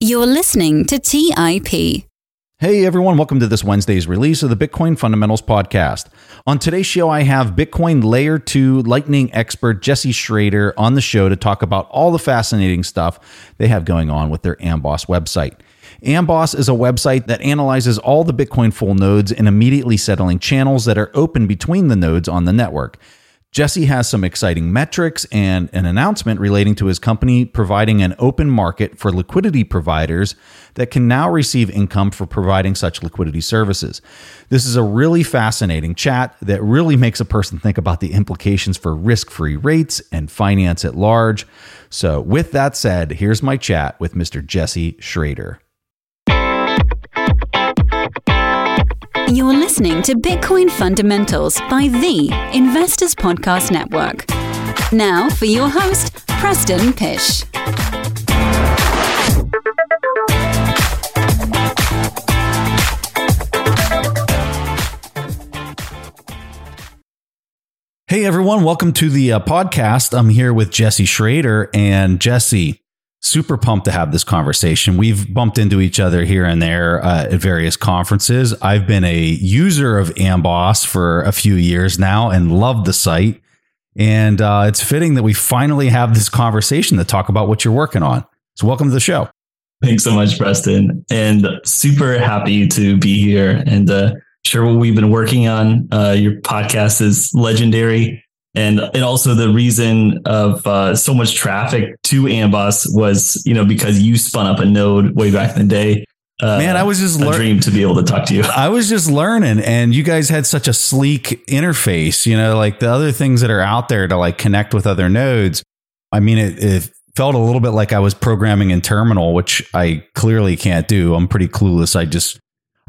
You're listening to TIP. Hey everyone, welcome to this Wednesday's release of the Bitcoin Fundamentals podcast. On today's show, I have Bitcoin Layer 2 Lightning expert Jesse Shrader on the show to talk about all the fascinating stuff they have going on with their Amboss website. Amboss is a website that analyzes all the Bitcoin full nodes and immediately settling channels that are open between the nodes on the network. Jesse has some exciting metrics and an announcement relating to his company providing an open market for liquidity providers that can now receive income for providing such liquidity services. This is a really fascinating chat that really makes a person think about the implications for risk-free rates and finance at large. So with that said, here's my chat with Mr. Jesse Shrader. You're listening to Bitcoin Fundamentals by the Investors Podcast Network. Now for your host, Preston Pysh. Hey everyone, welcome to the podcast. I'm here with Jesse Shrader, and Jesse, super pumped to have this conversation. We've bumped into each other here and there at various conferences. I've been a user of Amboss for a few years now and love the site. And it's fitting that we finally have this conversation to talk about what you're working on. So welcome to the show. Thanks so much, Preston. And super happy to be here. And sure, what we've been working on, your podcast is legendary. And also the reason of so much traffic to Amboss was, because you spun up a node way back in the day. Man, I was just dream to be able to talk to you. I was just learning, and you guys had such a sleek interface, like the other things that are out there to like connect with other nodes. I mean, it felt a little bit like I was programming in terminal, which I clearly can't do. I'm pretty clueless.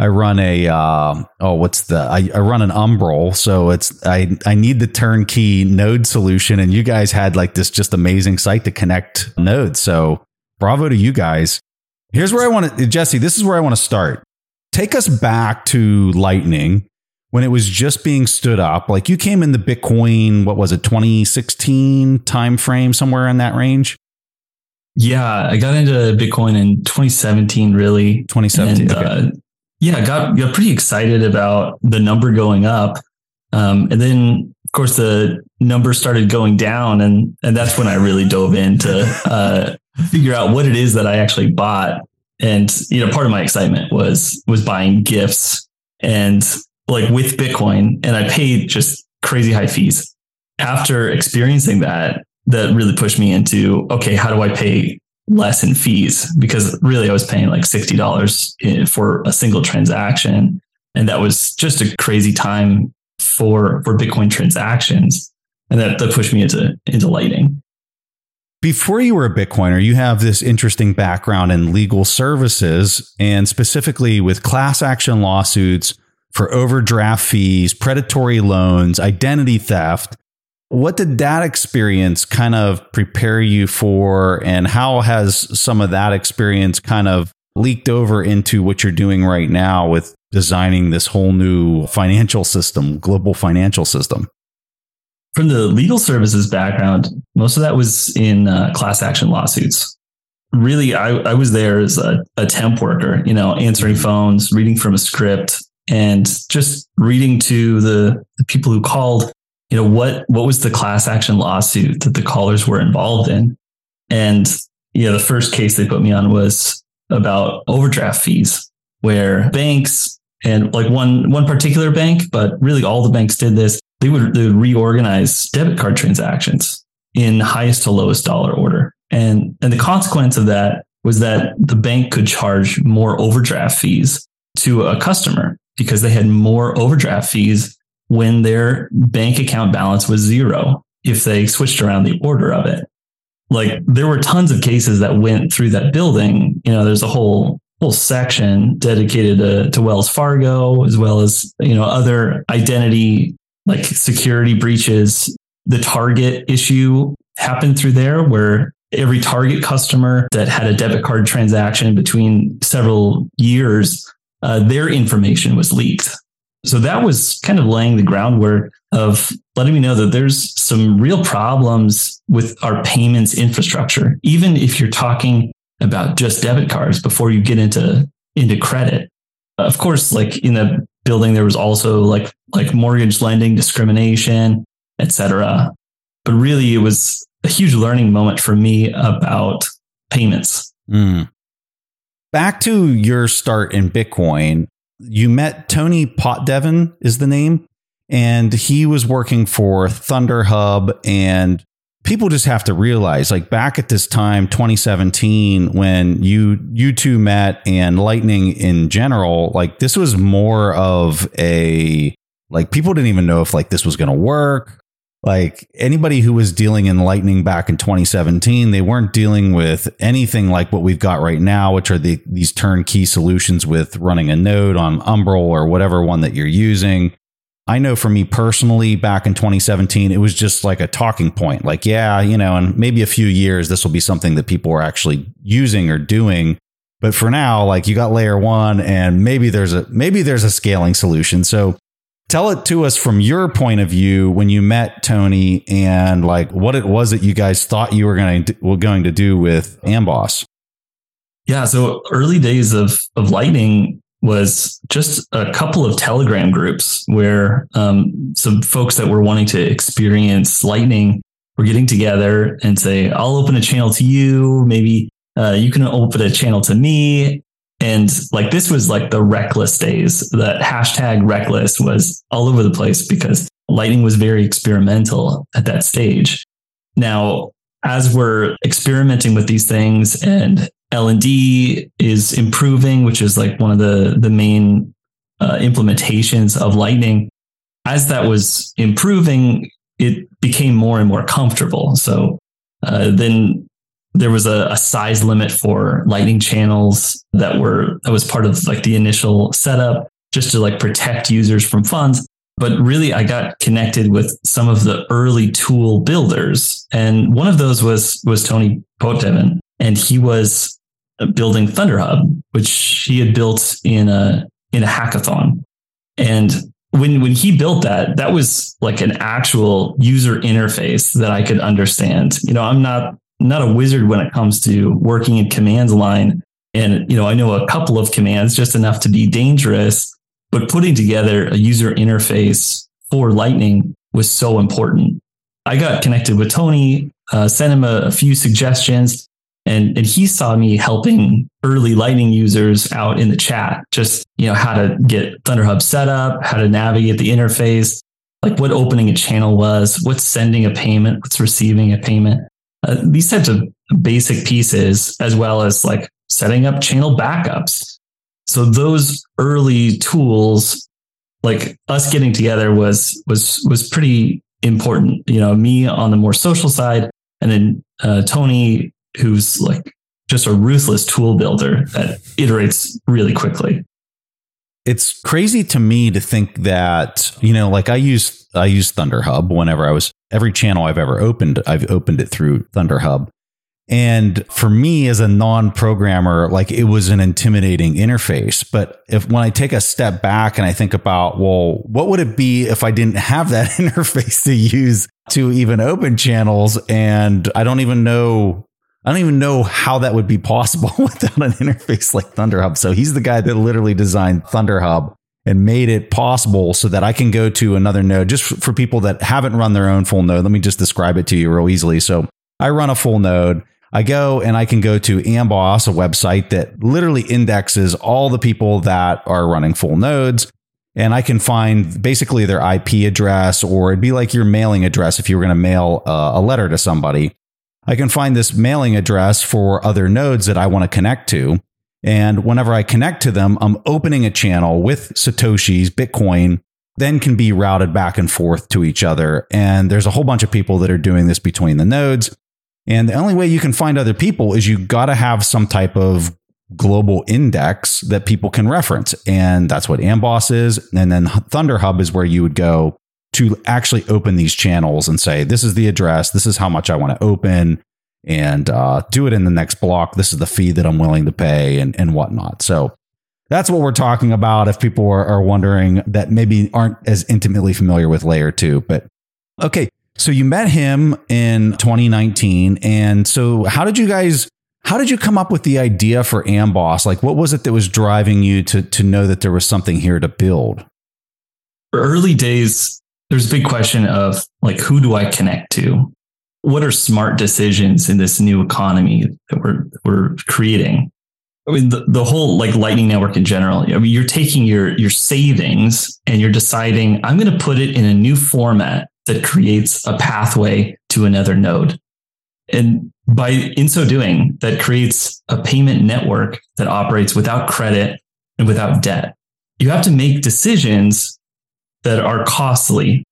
I run an Umbrel. So I need the turnkey node solution. And you guys had like this just amazing site to connect nodes. So bravo to you guys. Here's where I want to, Jesse, this is where I want to start. Take us back to Lightning when it was just being stood up. Like you came in the Bitcoin, 2016 timeframe, somewhere in that range. Yeah. I got into Bitcoin in 2017, really. 2017. And, okay. Yeah, I got pretty excited about the number going up. And then, of course, the number started going down. And that's when I really dove in to figure out what it is that I actually bought. And, part of my excitement was buying gifts and like with Bitcoin. And I paid just crazy high fees. After experiencing that really pushed me into, okay, how do I pay less in fees? Because really I was paying like $60 for a single transaction. And that was just a crazy time for Bitcoin transactions. And that pushed me into Lightning. Before you were a Bitcoiner, you have this interesting background in legal services and specifically with class action lawsuits for overdraft fees, predatory loans, identity theft. What did that experience kind of prepare you for, and how has some of that experience kind of leaked over into what you're doing right now with designing this whole new financial system, global financial system? From the legal services background, most of that was in class action lawsuits. Really, I was there as a temp worker, answering phones, reading from a script, and just reading to the people who called. What was the class action lawsuit that the callers were involved in? And, the first case they put me on was about overdraft fees, where banks and like one particular bank, but really all the banks did this. They would reorganize debit card transactions in highest to lowest dollar order. And the consequence of that was that the bank could charge more overdraft fees to a customer because they had more overdraft fees when their bank account balance was zero, if they switched around the order of it. Like there were tons of cases that went through that building. There's a whole section dedicated to Wells Fargo, as well as, other identity, like security breaches. The Target issue happened through there, where every Target customer that had a debit card transaction between several years, their information was leaked. So that was kind of laying the groundwork of letting me know that there's some real problems with our payments infrastructure. Even if you're talking about just debit cards before you get into credit. Of course, like in the building, there was also like mortgage lending, discrimination, etc. But really, it was a huge learning moment for me about payments. Mm. Back to your start in Bitcoin, you met Tony Pottevin is the name, and he was working for ThunderHub. And people just have to realize, like back at this time, 2017, when you two met and Lightning in general, like this was more of a, like people didn't even know if like this was going to work. Like anybody who was dealing in Lightning back in 2017, they weren't dealing with anything like what we've got right now, which are these turnkey solutions with running a node on Umbrel or whatever one that you're using. I know for me personally, back in 2017, it was just like a talking point. Like, yeah, you know, in maybe a few years, this will be something that people are actually using or doing. But for now, like you got layer one and maybe there's a scaling solution. So tell it to us from your point of view when you met Tony and like what it was that you guys thought you were going to do with Amboss. Yeah. So early days of Lightning was just a couple of Telegram groups where some folks that were wanting to experience Lightning were getting together and say, I'll open a channel to you. Maybe you can open a channel to me. And like, this was like the reckless days. That hashtag reckless was all over the place because Lightning was very experimental at that stage. Now, as we're experimenting with these things and LND is improving, which is like one of the main implementations of Lightning. As that was improving, it became more and more comfortable. So then there was a size limit for Lightning channels that was part of like the initial setup, just to like protect users from funds. But really, I got connected with some of the early tool builders, and one of those was Tony Pottevin, and he was building ThunderHub, which he had built in a hackathon. And when he built that was like an actual user interface that I could understand. You know, I'm not a wizard when it comes to working in command line. And, you know, I know a couple of commands, just enough to be dangerous, but putting together a user interface for Lightning was so important. I got connected with Tony, sent him a few suggestions, and he saw me helping early Lightning users out in the chat, just, you know, how to get ThunderHub set up, how to navigate the interface, like what opening a channel was, what's sending a payment, what's receiving a payment. These types of basic pieces, as well as like setting up channel backups. So those early tools, like us getting together was pretty important. You know, me on the more social side, and then Tony, who's like just a ruthless tool builder that iterates really quickly. It's crazy to me to think that, you know, like I use ThunderHub whenever every channel I've ever opened, I've opened it through ThunderHub. And for me as a non-programmer, like it was an intimidating interface. But when I take a step back and I think about, well, what would it be if I didn't have that interface to use to even open channels? And I don't even know how that would be possible without an interface like ThunderHub. So he's the guy that literally designed ThunderHub and made it possible so that I can go to another node. Just for people that haven't run their own full node, let me just describe it to you real easily. So I run a full node. I go and I can go to Amboss, a website that literally indexes all the people that are running full nodes. And I can find basically their IP address, or it'd be like your mailing address if you were going to mail a letter to somebody. I can find this mailing address for other nodes that I want to connect to. And whenever I connect to them, I'm opening a channel with Satoshi's Bitcoin, then can be routed back and forth to each other. And there's a whole bunch of people that are doing this between the nodes. And the only way you can find other people is you got to have some type of global index that people can reference. And that's what Amboss is. And then ThunderHub is where you would go to actually open these channels and say, this is the address, this is how much I want to open, and do it in the next block. This is the fee that I'm willing to pay and whatnot. So that's what we're talking about if people are wondering that maybe aren't as intimately familiar with Layer 2. But okay, so you met him in 2019. And so how did you guys... How did you come up with the idea for Amboss? Like, what was it that was driving you to know that there was something here to build? For early days, there's a big question of like, who do I connect to? What are smart decisions in this new economy that we're creating? I mean, the whole like Lightning Network in general, I mean, you're taking your savings and you're deciding, I'm going to put it in a new format that creates a pathway to another node. And in so doing, that creates a payment network that operates without credit and without debt. You have to make decisions that are costly.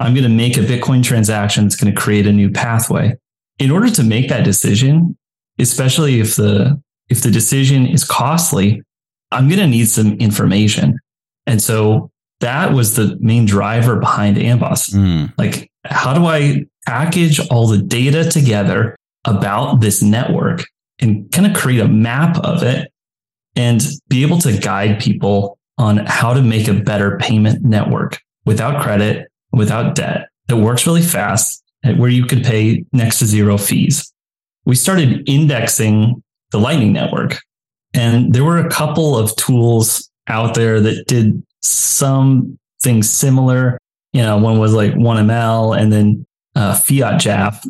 I'm going to make a Bitcoin transaction that's going to create a new pathway. In order to make that decision, especially if the decision is costly, I'm going to need some information. And so that was the main driver behind Amboss. Like, how do I package all the data together about this network and kind of create a map of it and be able to guide people on how to make a better payment network without credit, without debt, that works really fast, where you could pay next to zero fees. We started indexing the Lightning Network, and there were a couple of tools out there that did some things similar. You know, one was like 1ML, and then FiatJaff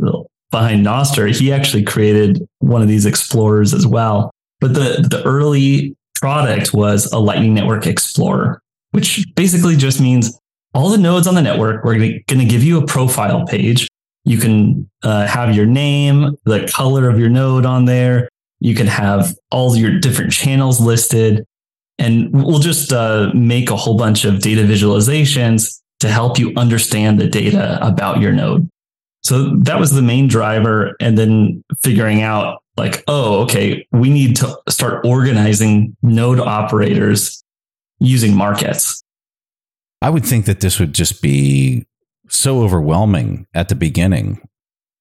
behind Nostr. He actually created one of these explorers as well. But the early product was a Lightning Network Explorer, which basically just means all the nodes on the network, we're going to give you a profile page. You can have your name, the color of your node on there. You can have all your different channels listed. And we'll just make a whole bunch of data visualizations to help you understand the data about your node. So that was the main driver. And then figuring out like, oh, okay, we need to start organizing node operators using markets. I would think that this would just be so overwhelming at the beginning.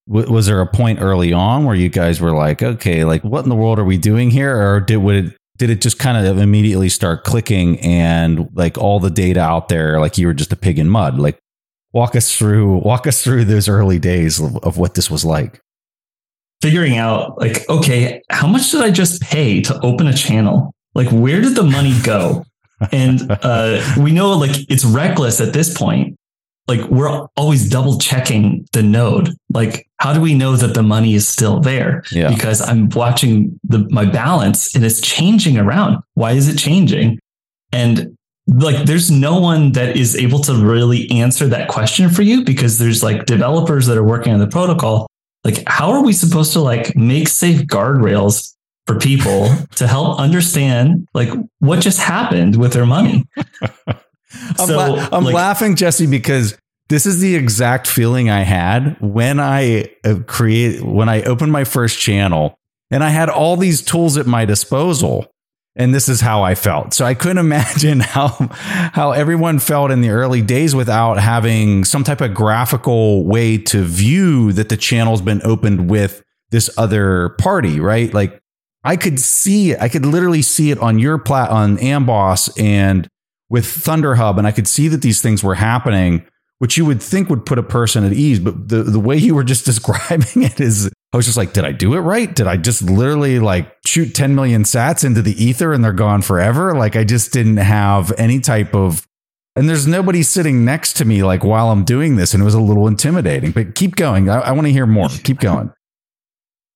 Was there a point early on where you guys were like, okay, like what in the world are we doing here? Or did it just kind of immediately start clicking and like all the data out there, like you were just a pig in mud? Like walk us through those early days of what this was like. Figuring out like, okay, how much did I just pay to open a channel? Like, where did the money go? And we know like it's reckless at this point. Like, we're always double checking the node. Like, how do we know that the money is still there? Yeah. Because I'm watching my balance and it's changing around. Why is it changing? And like, there's no one that is able to really answer that question for you, because there's like developers that are working on the protocol. Like, how are we supposed to like make safe guardrails for people to help understand like what just happened with their money? I'm laughing, Jesse, because this is the exact feeling I had when I opened my first channel, and I had all these tools at my disposal, and this is how I felt. So I couldn't imagine how everyone felt in the early days without having some type of graphical way to view that the channel's been opened with this other party, right? Like, I could literally see it on your on Amboss and with ThunderHub, and I could see that these things were happening, which you would think would put a person at ease. But the way you were just describing it is, I was just like, did I do it right? Did I just literally like shoot 10 million sats into the ether and they're gone forever? Like, I just didn't have any type of, and there's nobody sitting next to me like while I'm doing this. And it was a little intimidating, but keep going. I want to hear more. Keep going.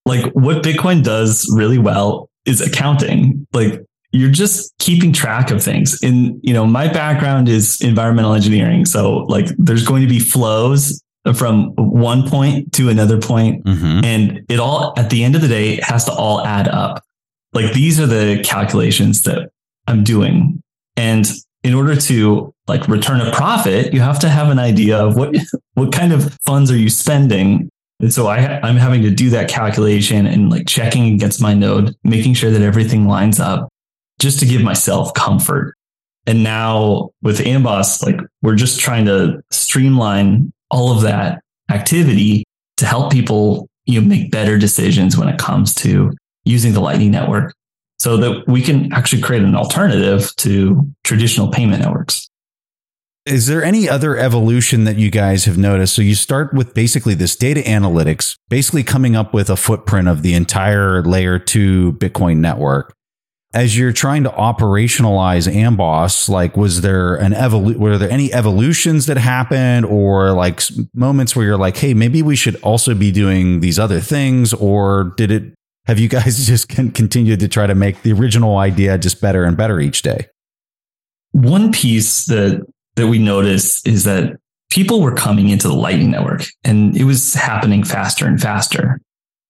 Like, what Bitcoin does really well is accounting. Like, you're just keeping track of things. And, you know, my background is environmental engineering. So like, there's going to be flows from one point to another point. Mm-hmm. And it all, at the end of the day, it has to all add up. Like, these are the calculations that I'm doing. And in order to like return a profit, you have to have an idea of what kind of funds are you spending. And so I'm having to do that calculation and like checking against my node, making sure that everything lines up, just to give myself comfort. And now with Amboss, like, we're just trying to streamline all of that activity to help people, you know, make better decisions when it comes to using the Lightning Network, so that we can actually create an alternative to traditional payment networks. Is there any other evolution that you guys have noticed? So you start with basically this data analytics, basically coming up with a footprint of the entire layer 2 Bitcoin network. As you're trying to operationalize Amboss, like, was there an were there any evolutions that happened, or like moments where you're like, hey, maybe we should also be doing these other things? Or did it, have you guys just continued to try to make the original idea just better and better each day? One piece that we noticed is that people were coming into the Lightning Network, and it was happening faster and faster.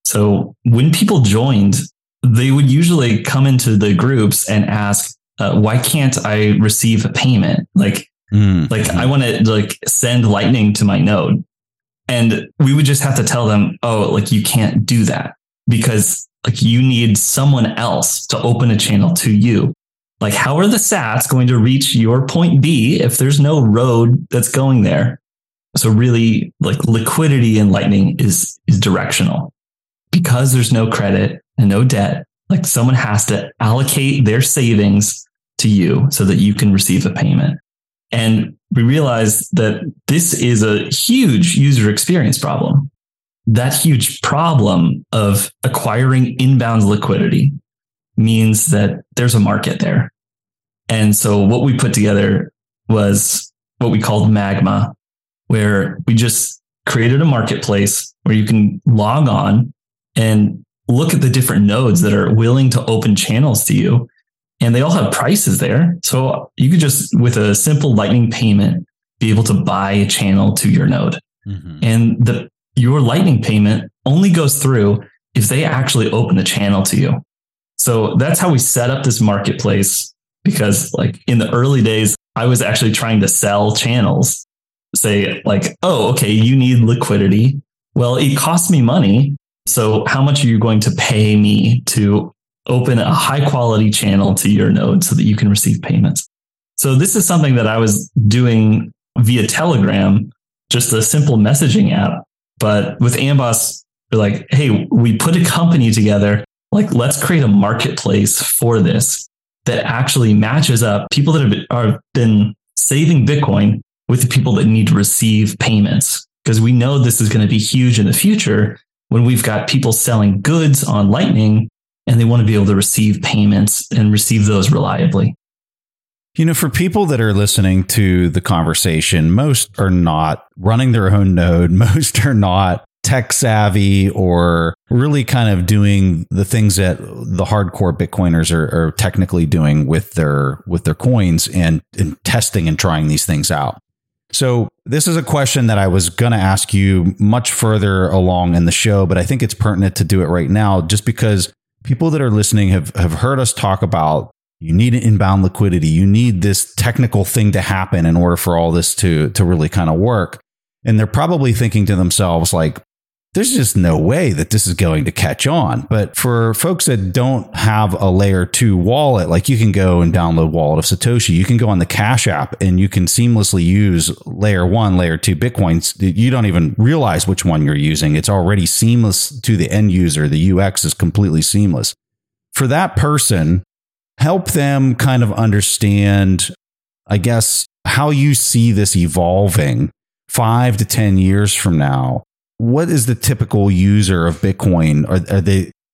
So when people joined, they would usually come into the groups and ask, why can't I receive a payment? I want to send Lightning to my node. And we would just have to tell them, you can't do that because you need someone else to open a channel to you. Like, how are the sats going to reach your point B if there's no road that's going there? So really, liquidity in Lightning is directional. Because there's no credit and no debt, someone has to allocate their savings to you so that you can receive a payment. And we realized that this is a huge user experience problem. That huge problem of acquiring inbound liquidity means that there's a market there. And so what we put together was what we called Magma, where we just created a marketplace where you can log on and look at the different nodes that are willing to open channels to you. And they all have prices there. So you could just, with a simple Lightning payment, be able to buy a channel to your node. Mm-hmm. And your Lightning payment only goes through if they actually open the channel to you. So that's how we set up this marketplace, because in the early days, I was actually trying to sell channels, say you need liquidity. Well, it costs me money. So how much are you going to pay me to open a high quality channel to your node so that you can receive payments? So this is something that I was doing via Telegram, just a simple messaging app. But with Amboss, we're like, hey, we put a company together. Let's create a marketplace for this that actually matches up people that have been saving Bitcoin with the people that need to receive payments. Because we know this is going to be huge in the future when we've got people selling goods on Lightning and they want to be able to receive payments and receive those reliably. For people that are listening to the conversation, most are not running their own node. Most are not tech savvy or really kind of doing the things that the hardcore Bitcoiners are technically doing with their coins and testing and trying these things out. So this is a question that I was going to ask you much further along in the show, but I think it's pertinent to do it right now, just because people that are listening have heard us talk about, you need inbound liquidity. You need this technical thing to happen in order for all this to really kind of work. And they're probably thinking to themselves, there's just no way that this is going to catch on. But for folks that don't have a layer 2 wallet, you can go and download Wallet of Satoshi. You can go on the Cash App and you can seamlessly use layer 1, layer 2 Bitcoins. You don't even realize which one you're using. It's already seamless to the end user. The UX is completely seamless. For that person, help them kind of understand, I guess, how you see this evolving 5 to 10 years from now. What is the typical user of Bitcoin?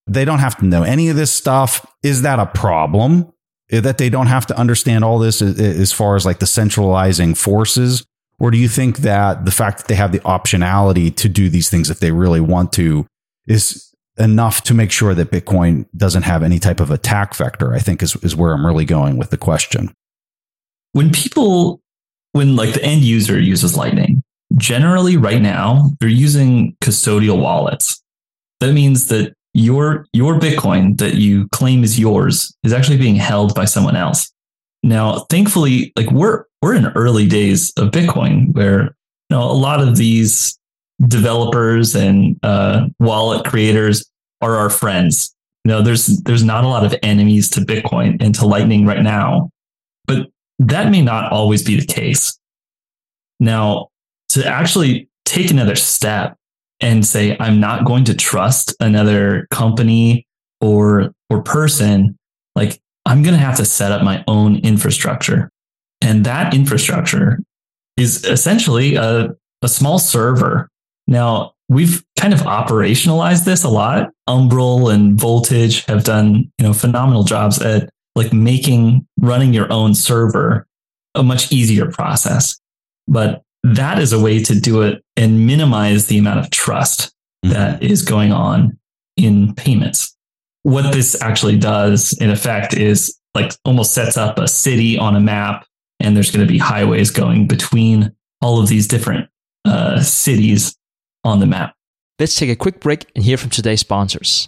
They don't have to know any of this stuff. Is that a problem that they don't have to understand all this as far as the centralizing forces? Or do you think that the fact that they have the optionality to do these things if they really want to is enough to make sure that Bitcoin doesn't have any type of attack vector? I think is where I'm really going with the question. When the end user uses Lightning, generally, right now, they're using custodial wallets. That means that your Bitcoin that you claim is yours is actually being held by someone else. Now, thankfully, we're in early days of Bitcoin, where a lot of these developers and wallet creators are our friends. There's not a lot of enemies to Bitcoin and to Lightning right now, but that may not always be the case. Now, to actually take another step and say, I'm not going to trust another company or person, I'm going to have to set up my own infrastructure. And that infrastructure is essentially a small server. Now, we've kind of operationalized this a lot. Umbrel and Voltage have done, phenomenal jobs at like making running your own server a much easier process. But that is a way to do it and minimize the amount of trust that is going on in payments. What this actually does, in effect, is like almost sets up a city on a map, and there's going to be highways going between all of these different cities on the map. Let's take a quick break and hear from today's sponsors.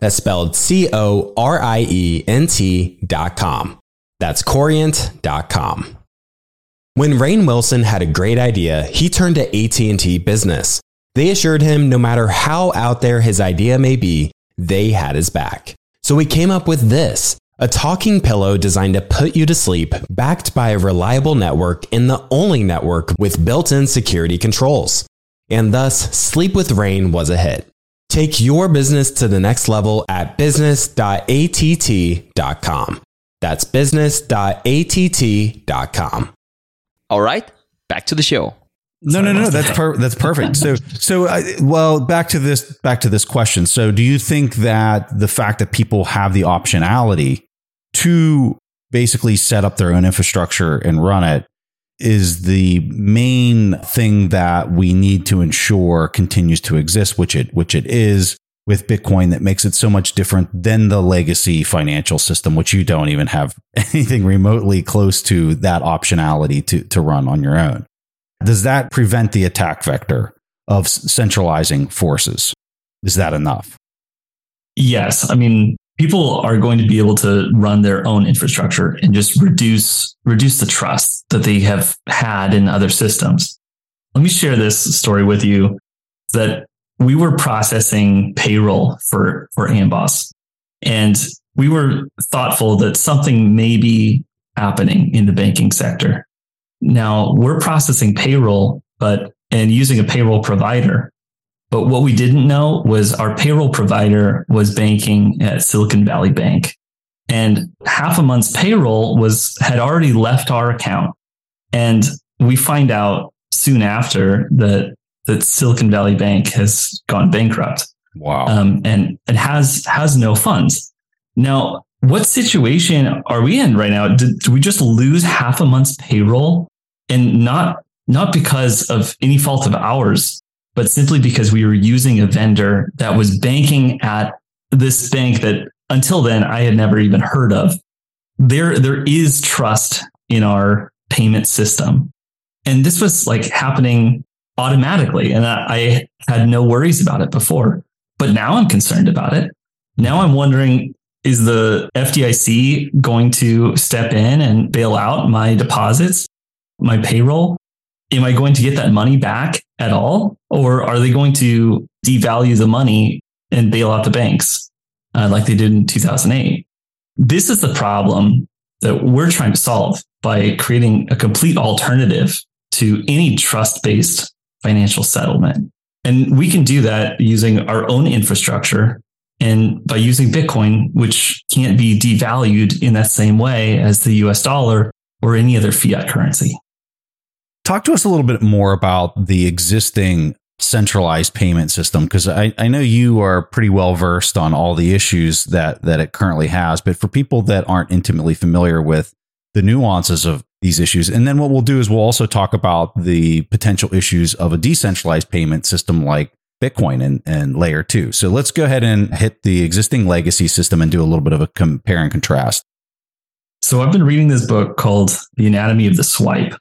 That's spelled corient.com. That's corient.com. When Rainn Wilson had a great idea, he turned to AT&T Business. They assured him no matter how out there his idea may be, they had his back. So he came up with this, a talking pillow designed to put you to sleep, backed by a reliable network and the only network with built-in security controls. And thus, Sleep with Rainn was a hit. Take your business to the next level at business.att.com. That's business.att.com. All right, back to the show. No. That's perfect. So, back to this question. So, do you think that the fact that people have the optionality to basically set up their own infrastructure and run it is the main thing that we need to ensure continues to exist, which it is with Bitcoin, that makes it so much different than the legacy financial system, which you don't even have anything remotely close to that optionality to run on your own? Does that prevent the attack vector of centralizing forces? Is that enough? Yes. I mean, people are going to be able to run their own infrastructure and just reduce the trust that they have had in other systems. Let me share this story with you that we were processing payroll for Amboss, and we were thoughtful that something may be happening in the banking sector. Now we're processing payroll, and using a payroll provider. But what we didn't know was our payroll provider was banking at Silicon Valley Bank, and half a month's payroll had already left our account. And we find out soon after that Silicon Valley Bank has gone bankrupt. Wow. And has no funds. Now, what situation are we in right now? Did we just lose half a month's payroll, and not because of any fault of ours, but simply because we were using a vendor that was banking at this bank that until then I had never even heard of? There is trust in our payment system. And this was like happening automatically. And I had no worries about it before, but now I'm concerned about it. Now I'm wondering, is the FDIC going to step in and bail out my deposits, my payroll? Am I going to get that money back at all? Or are they going to devalue the money and bail out the banks like they did in 2008? This is the problem that we're trying to solve by creating a complete alternative to any trust-based financial settlement. And we can do that using our own infrastructure and by using Bitcoin, which can't be devalued in that same way as the US dollar or any other fiat currency. Talk to us a little bit more about the existing centralized payment system, because I know you are pretty well versed on all the issues that it currently has. But for people that aren't intimately familiar with the nuances of these issues, and then what we'll do is we'll also talk about the potential issues of a decentralized payment system like Bitcoin and Layer 2. So let's go ahead and hit the existing legacy system and do a little bit of a compare and contrast. So I've been reading this book called The Anatomy of the Swipe,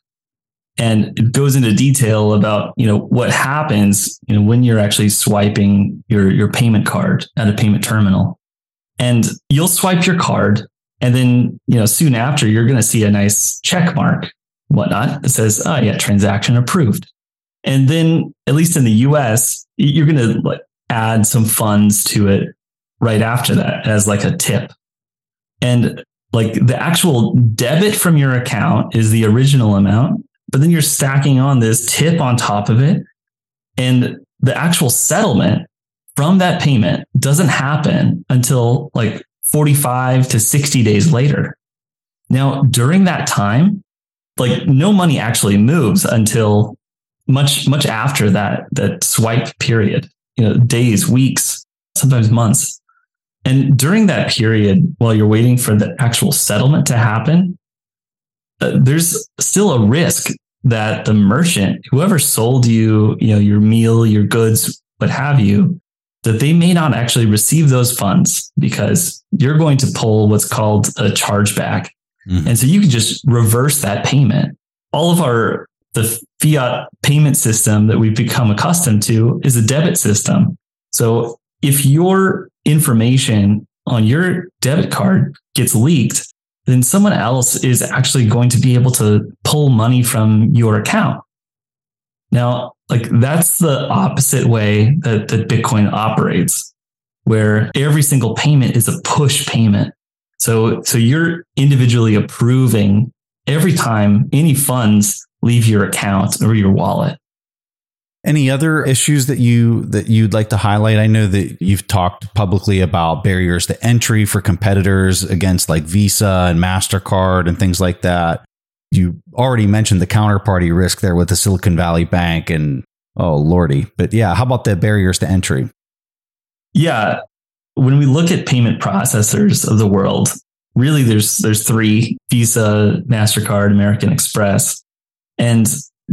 and it goes into detail about, what happens, when you're actually swiping your payment card at a payment terminal. And you'll swipe your card, and then, soon after, you're going to see a nice check mark, whatnot, that says, oh yeah, transaction approved. And then, at least in the US, you're going to add some funds to it right after that as a tip. And the actual debit from your account is the original amount, but then you're stacking on this tip on top of it. And the actual settlement from that payment doesn't happen until 45 to 60 days later. Now, during that time, no money actually moves until much, much after that swipe period, days, weeks, sometimes months. And during that period, while you're waiting for the actual settlement to happen, there's still a risk that the merchant, whoever sold you, your meal, your goods, what have you, that they may not actually receive those funds because you're going to pull what's called a chargeback. Mm-hmm. And so you can just reverse that payment. All of the fiat payment system that we've become accustomed to is a debit system. So if your information on your debit card gets leaked, then someone else is actually going to be able to pull money from your account. Now, that's the opposite way that Bitcoin operates, where every single payment is a push payment. So you're individually approving every time any funds leave your account or your wallet. Any other issues that you'd like to highlight? I know that you've talked publicly about barriers to entry for competitors against Visa and MasterCard and things like that. You already mentioned the counterparty risk there with the Silicon Valley Bank and, oh, lordy. But yeah, how about the barriers to entry? Yeah. When we look at payment processors of the world, really there's three: Visa, MasterCard, American Express. And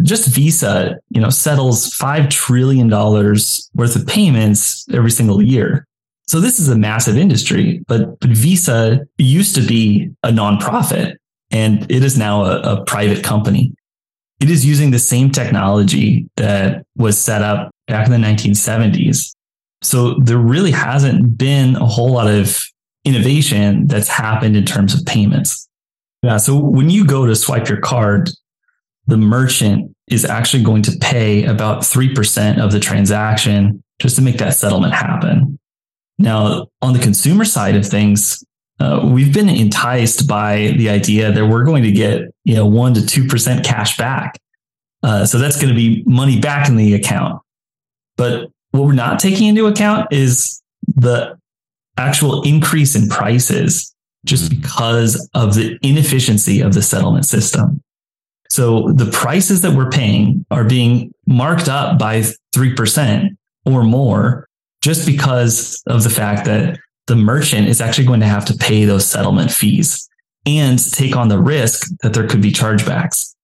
just Visa, settles $5 trillion worth of payments every single year. So this is a massive industry, but Visa used to be a nonprofit, and it is now a private company. It is using the same technology that was set up back in the 1970s. So there really hasn't been a whole lot of innovation that's happened in terms of payments. Yeah. So when you go to swipe your card, the merchant is actually going to pay about 3% of the transaction just to make that settlement happen. Now, on the consumer side of things, we've been enticed by the idea that we're going to get 1% to 2% cash back. So that's going to be money back in the account. But what we're not taking into account is the actual increase in prices just because of the inefficiency of the settlement system. So the prices that we're paying are being marked up by 3% or more just because of the fact that the merchant is actually going to have to pay those settlement fees and take on the risk that there could be chargebacks.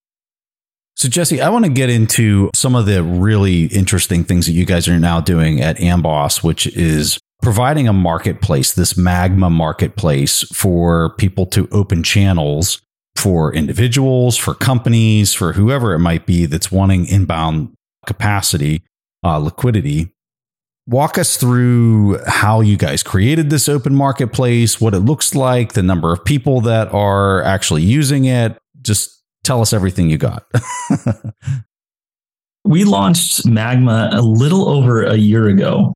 So Jesse, I want to get into some of the really interesting things that you guys are now doing at Amboss, which is providing a marketplace, this Magma marketplace for people to open channels for individuals, for companies, for whoever it might be that's wanting inbound capacity, liquidity. Walk us through how you guys created this open marketplace, what it looks like, the number of people that are actually using it. Just tell us everything you got. We launched Magma a little over a year ago,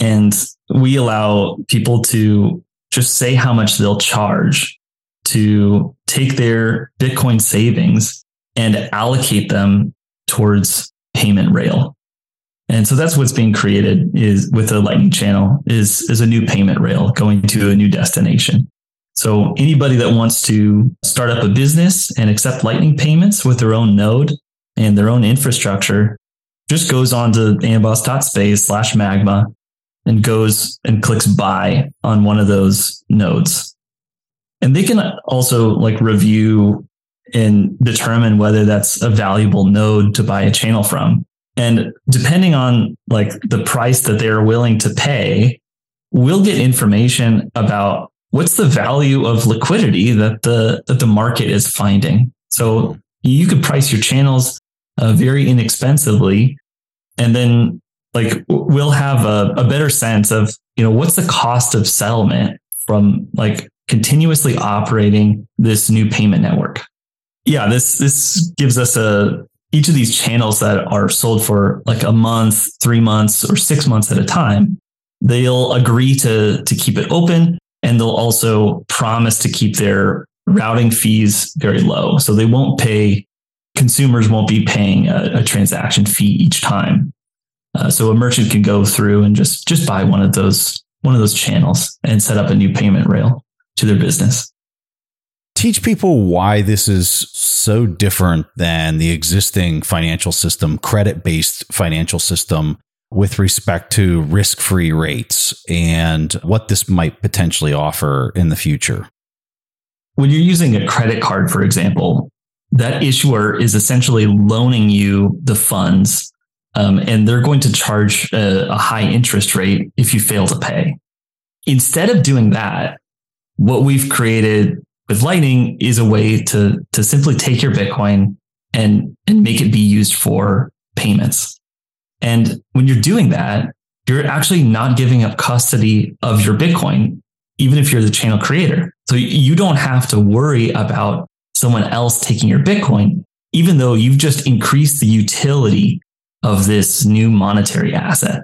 and we allow people to just say how much they'll charge to take their Bitcoin savings and allocate them towards payment rail. And so that's what's being created is with the Lightning channel is a new payment rail going to a new destination. So anybody that wants to start up a business and accept Lightning payments with their own node and their own infrastructure just goes on to amboss.space/magma and goes and clicks buy on one of those nodes. And they can also like review and determine whether that's a valuable node to buy a channel from. And depending on like the price that they're willing to pay, we'll get information about what's the value of liquidity that the market is finding. So you could price your channels very inexpensively, and then like we'll have a better sense of, you know, what's the cost of settlement from like continuously operating this new payment network. Yeah, this gives us each of these channels that are sold for like a month, 3 months, or 6 months at a time. They'll agree to keep it open, and they'll also promise to keep their routing fees very low. So they won't pay, consumers won't be paying a transaction fee each time. So a merchant can go through and just buy one of those channels and set up a new payment rail to their business. Teach people why this is so different than the existing financial system, credit-based financial system, with respect to risk-free rates and what this might potentially offer in the future. When you're using a credit card, for example, that issuer is essentially loaning you the funds, and they're going to charge a high interest rate if you fail to pay. Instead of doing that, what we've created with Lightning is a way to simply take your Bitcoin and make it be used for payments. And when you're doing that, you're actually not giving up custody of your Bitcoin, even if you're the channel creator. So you don't have to worry about someone else taking your Bitcoin, even though you've just increased the utility of this new monetary asset.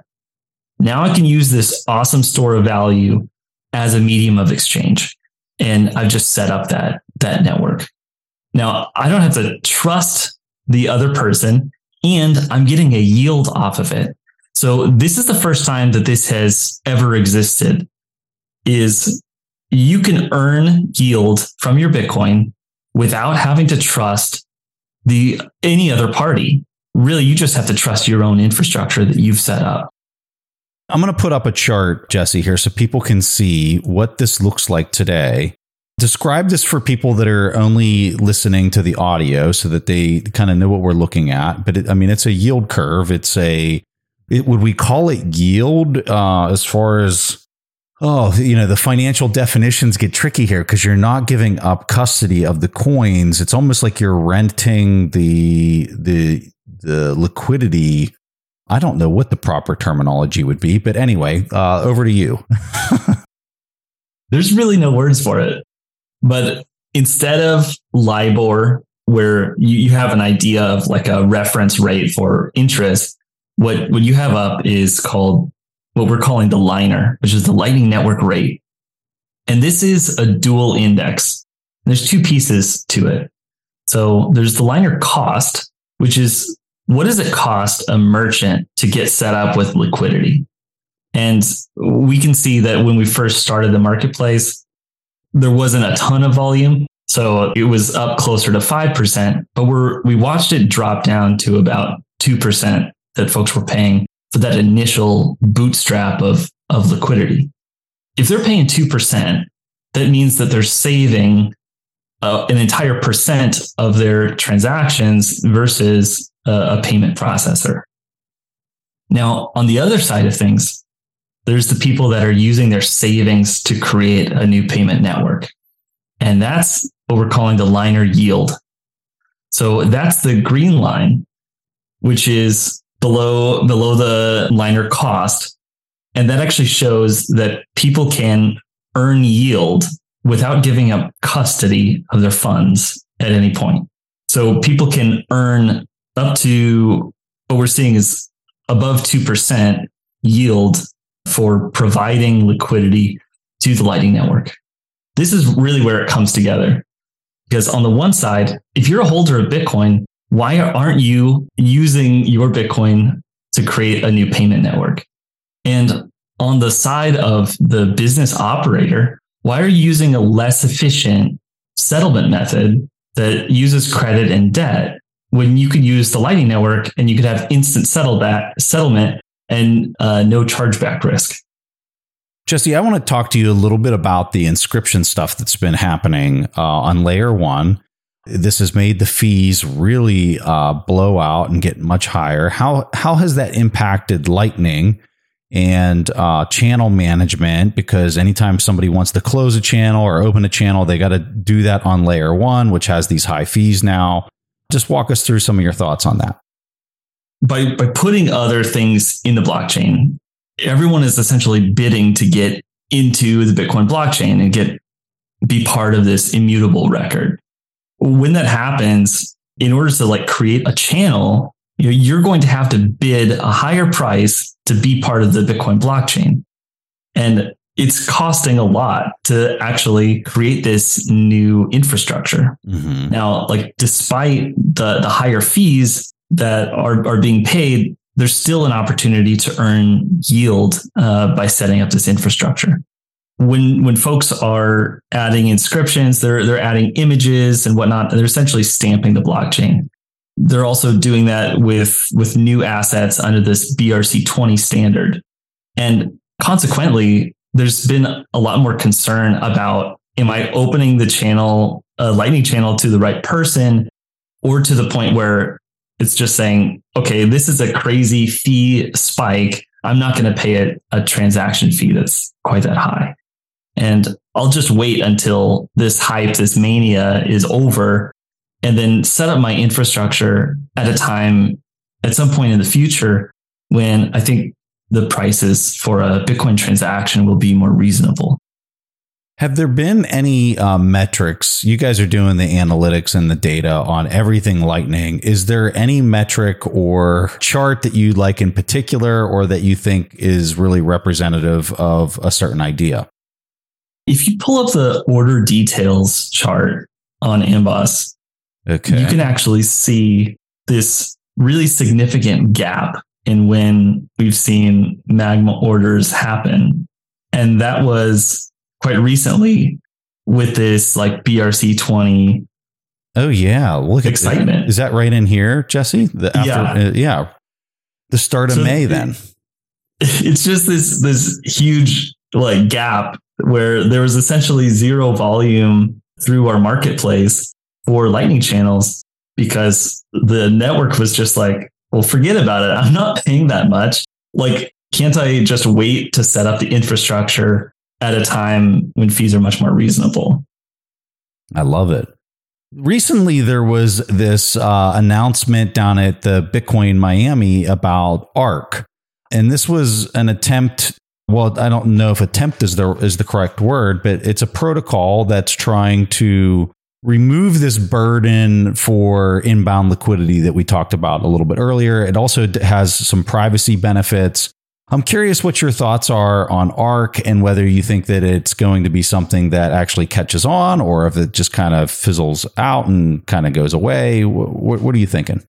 Now I can use this awesome store of value as a medium of exchange. And I've just set up that network. Now I don't have to trust the other person, and I'm getting a yield off of it. So this is the first time that this has ever existed, is you can earn yield from your Bitcoin without having to trust any other party. Really, you just have to trust your own infrastructure that you've set up. I'm going to put up a chart, Jesse, here so people can see what this looks like today. Describe this for people that are only listening to the audio so that they kind of know what we're looking at. But it's a yield curve. Would we call it yield as far as, the financial definitions get tricky here because you're not giving up custody of the coins. It's almost like you're renting the liquidity. I don't know what the proper terminology would be, but anyway, over to you. There's really no words for it. But instead of LIBOR, where you have an idea of like a reference rate for interest, what you have up is called what we're calling the LINER, which is the Lightning Network Rate. And this is a dual index. There's two pieces to it. So there's the LINER cost, which is, what does it cost a merchant to get set up with liquidity? And we can see that when we first started the marketplace, there wasn't a ton of volume. So it was up closer to 5%, but we watched it drop down to about 2% that folks were paying for that initial bootstrap of liquidity. If they're paying 2%, that means that they're saving an entire percent of their transactions versus a payment processor. Now, on the other side of things, there's the people that are using their savings to create a new payment network. And that's what we're calling the LINER yield. So that's the green line, which is below the LINER cost. And that actually shows that people can earn yield without giving up custody of their funds at any point. So people can earn up to, what we're seeing is above 2% yield for providing liquidity to the Lightning Network. This is really where it comes together. Because on the one side, if you're a holder of Bitcoin, why aren't you using your Bitcoin to create a new payment network? And on the side of the business operator, why are you using a less efficient settlement method that uses credit and debt when you could use the Lightning Network and you could have instant settlement and no chargeback risk? Jesse, I want to talk to you a little bit about the inscription stuff that's been happening on layer one. This has made the fees really blow out and get much higher. How has that impacted Lightning and channel management? Because anytime somebody wants to close a channel or open a channel, they got to do that on layer one, which has these high fees now. Just walk us through some of your thoughts on that. By putting other things in the blockchain, everyone is essentially bidding to get into the Bitcoin blockchain and be part of this immutable record. When that happens, in order to create a channel, you're going to have to bid a higher price to be part of the Bitcoin blockchain. And it's costing a lot to actually create this new infrastructure. Mm-hmm. Now, despite the higher fees that are being paid, there's still an opportunity to earn yield by setting up this infrastructure. When folks are adding inscriptions, they're adding images and whatnot. They're essentially stamping the blockchain. They're also doing that with new assets under this BRC20 standard. And consequently, there's been a lot more concern about, am I opening the channel, a Lightning channel, to the right person, or to the point where it's just saying, okay, this is a crazy fee spike. I'm not going to pay it a transaction fee that's quite that high. And I'll just wait until this hype, this mania is over, and then set up my infrastructure at some point in the future when I think the prices for a Bitcoin transaction will be more reasonable. Have there been any metrics? You guys are doing the analytics and the data on everything Lightning. Is there any metric or chart that you like in particular, or that you think is really representative of a certain idea? If you pull up the order details chart on Amboss, okay, you can actually see this really significant gap in when we've seen Magma orders happen. And that was quite recently with this BRC20. Oh yeah, look at excitement. Is that right in here, Jesse? The start of May then. It's just this huge gap where there was essentially zero volume through our marketplace for Lightning channels because the network was just forget about it. I'm not paying that much. Can't I just wait to set up the infrastructure at a time when fees are much more reasonable? I love it. Recently, there was this announcement down at the Bitcoin Miami about ARC. And this was an attempt. Well, I don't know if attempt is the correct word, but it's a protocol that's trying to remove this burden for inbound liquidity that we talked about a little bit earlier. It also has some privacy benefits. I'm curious what your thoughts are on ARC and whether you think that it's going to be something that actually catches on, or if it just kind of fizzles out and kind of goes away. What are you thinking?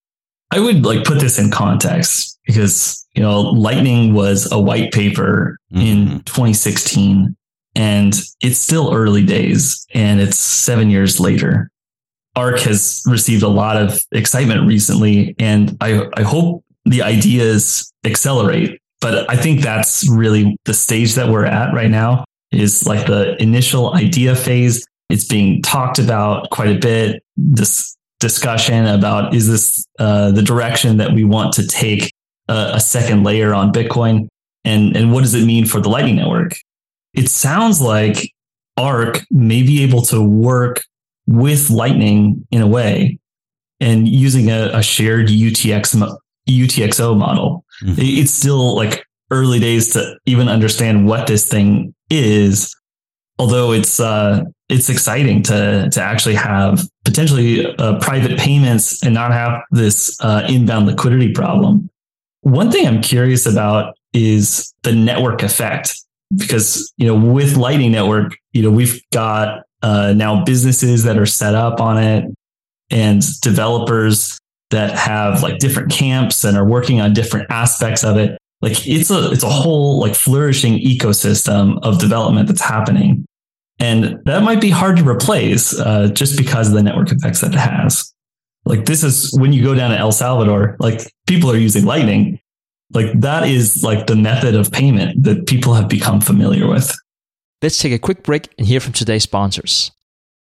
I would put this in context because, Lightning was a white paper in 2016 and it's still early days and it's 7 years later. ARC has received a lot of excitement recently and I hope the ideas accelerate. But I think that's really the stage that we're at right now, is the initial idea phase. It's being talked about quite a bit. This discussion about, is this the direction that we want to take a second layer on Bitcoin? And what does it mean for the Lightning Network? It sounds like ARC may be able to work with Lightning in a way and using a shared UTXO model. Mm-hmm. It's still early days to even understand what this thing is, although it's exciting to actually have potentially private payments and not have this inbound liquidity problem. One thing I'm curious about is the network effect, because with Lightning Network, we've got now businesses that are set up on it and developers that have like different camps and are working on different aspects of it. Like it's a whole like flourishing ecosystem of development that's happening. And that might be hard to replace just because of the network effects that it has. Like this is when you go down to El Salvador, like people are using Lightning. Like that is like the method of payment that people have become familiar with. Let's take a quick break and hear from today's sponsors.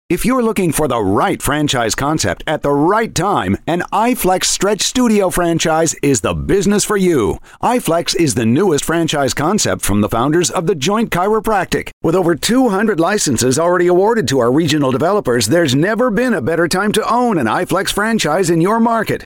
If you're looking for the right franchise concept at the right time, an iFlex Stretch Studio franchise is the business for you. iFlex is the newest franchise concept from the founders of The Joint Chiropractic. With over 200 licenses already awarded to our regional developers, there's never been a better time to own an iFlex franchise in your market.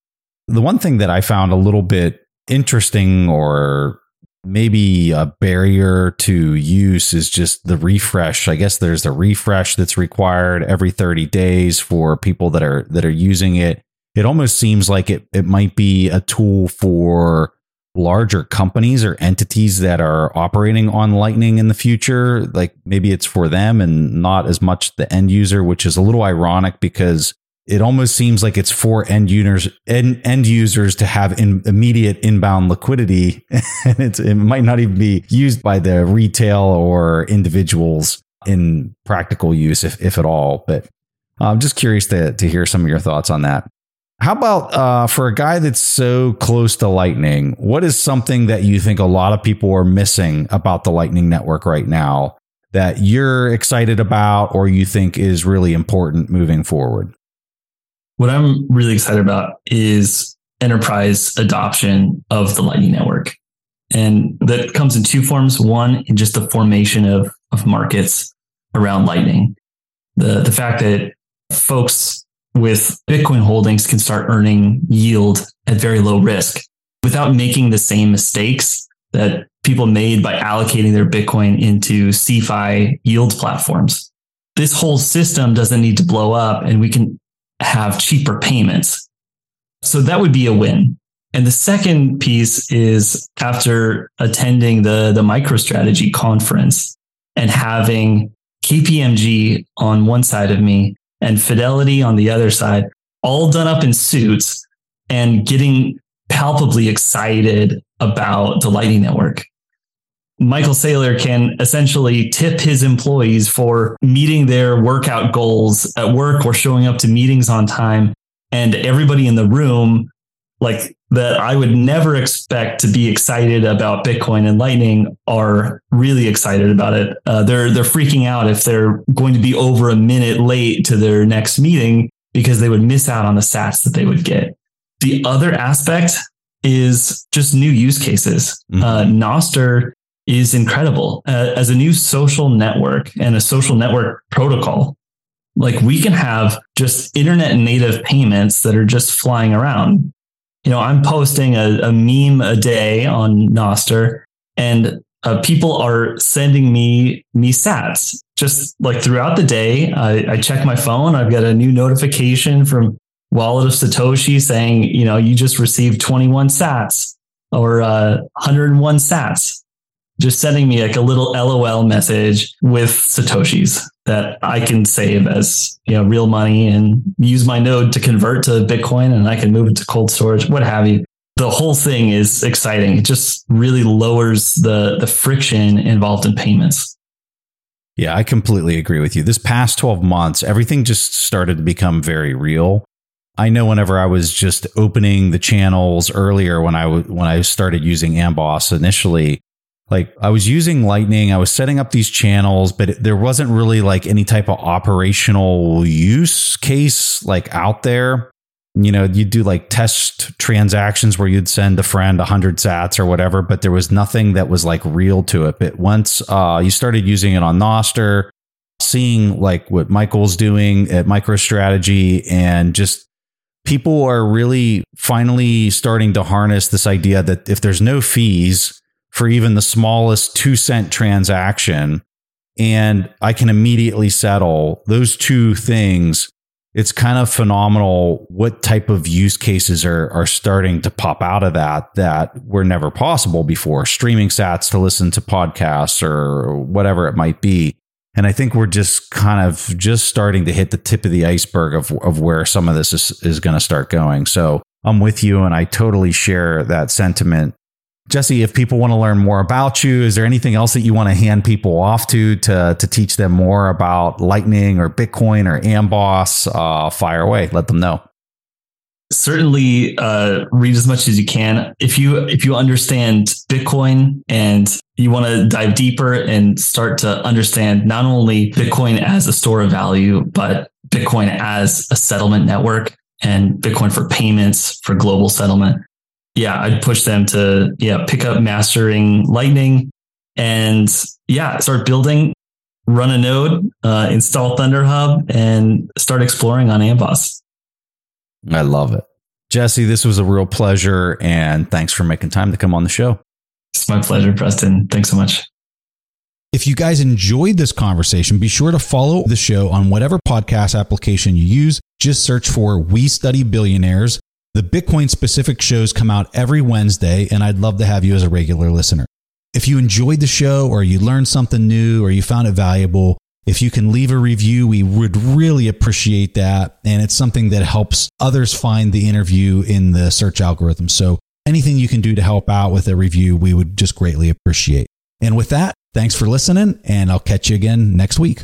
The one thing that I found a little bit interesting or maybe a barrier to use is just the refresh. I guess there's the refresh that's required every 30 days for people that are using it. It almost seems like it might be a tool for larger companies or entities that are operating on Lightning in the future. Like maybe it's for them and not as much the end user, which is a little ironic because it almost seems like it's for end users to have immediate inbound liquidity, and it might not even be used by the retail or individuals in practical use, if at all. But I'm just curious to hear some of your thoughts on that. How about for a guy that's so close to Lightning, what is something that you think a lot of people are missing about the Lightning Network right now that you're excited about or you think is really important moving forward? What I'm really excited about is enterprise adoption of the Lightning Network. And that comes in two forms. One, in just the formation of markets around Lightning. The fact that folks with Bitcoin holdings can start earning yield at very low risk without making the same mistakes that people made by allocating their Bitcoin into CeFi yield platforms. This whole system doesn't need to blow up, and we can have cheaper payments. So that would be a win. And the second piece is, after attending the MicroStrategy conference and having KPMG on one side of me and Fidelity on the other side, all done up in suits and getting palpably excited about the Lightning Network, Michael Saylor can essentially tip his employees for meeting their workout goals at work or showing up to meetings on time. And everybody in the room, like that I would never expect to be excited about Bitcoin and Lightning, are really excited about it. They're freaking out if they're going to be over a minute late to their next meeting because they would miss out on the sats that they would get. The other aspect is just new use cases. Nostr is incredible as a new social network and a social network protocol. Like, we can have just internet native payments that are just flying around. You know, I'm posting a meme a day on Nostr, and people are sending me sats just like throughout the day. I check my phone. I've got a new notification from Wallet of Satoshi saying, you know, you just received 21 sats or 101 sats, just sending me like a little LOL message with Satoshis that I can save as, you know, real money and use my node to convert to Bitcoin, and I can move it to cold storage, what have you. The whole thing is exciting. It just really lowers the friction involved in payments. Yeah, I completely agree with you. This past 12 months, everything just started to become very real. I know whenever I was just opening the channels earlier, when I started using Amboss initially, like, I was using Lightning, I was setting up these channels, but there wasn't really like any type of operational use case like out there. You know, you'd do like test transactions where you'd send a friend 100 sats or whatever, but there was nothing that was like real to it. But once you started using it on Nostr, seeing like what Michael's doing at MicroStrategy, and just people are really finally starting to harness this idea that if there's no fees for even the smallest 2-cent transaction, and I can immediately settle those two things, it's kind of phenomenal what type of use cases are starting to pop out of that were never possible before. Streaming sats to listen to podcasts or whatever it might be. And I think we're just kind of just starting to hit the tip of the iceberg of where some of this is going to start going. So I'm with you, and I totally share that sentiment. Jesse, if people want to learn more about you, is there anything else that you want to hand people off to teach them more about Lightning or Bitcoin or Amboss? Fire away. Let them know. Certainly, read as much as you can. If you understand Bitcoin and you want to dive deeper and start to understand not only Bitcoin as a store of value, but Bitcoin as a settlement network and Bitcoin for payments, for global settlement. Yeah, I'd push them to pick up Mastering Lightning and start building, run a node, install ThunderHub, and start exploring on Amboss. I love it. Jesse, this was a real pleasure, and thanks for making time to come on the show. It's my pleasure, Preston. Thanks so much. If you guys enjoyed this conversation, be sure to follow the show on whatever podcast application you use. Just search for We Study Billionaires. The Bitcoin-specific shows come out every Wednesday, and I'd love to have you as a regular listener. If you enjoyed the show, or you learned something new, or you found it valuable, If you can leave a review, we would really appreciate that. And it's something that helps others find the interview in the search algorithm. So anything you can do to help out with a review, we would just greatly appreciate. And with that, thanks for listening, and I'll catch you again next week.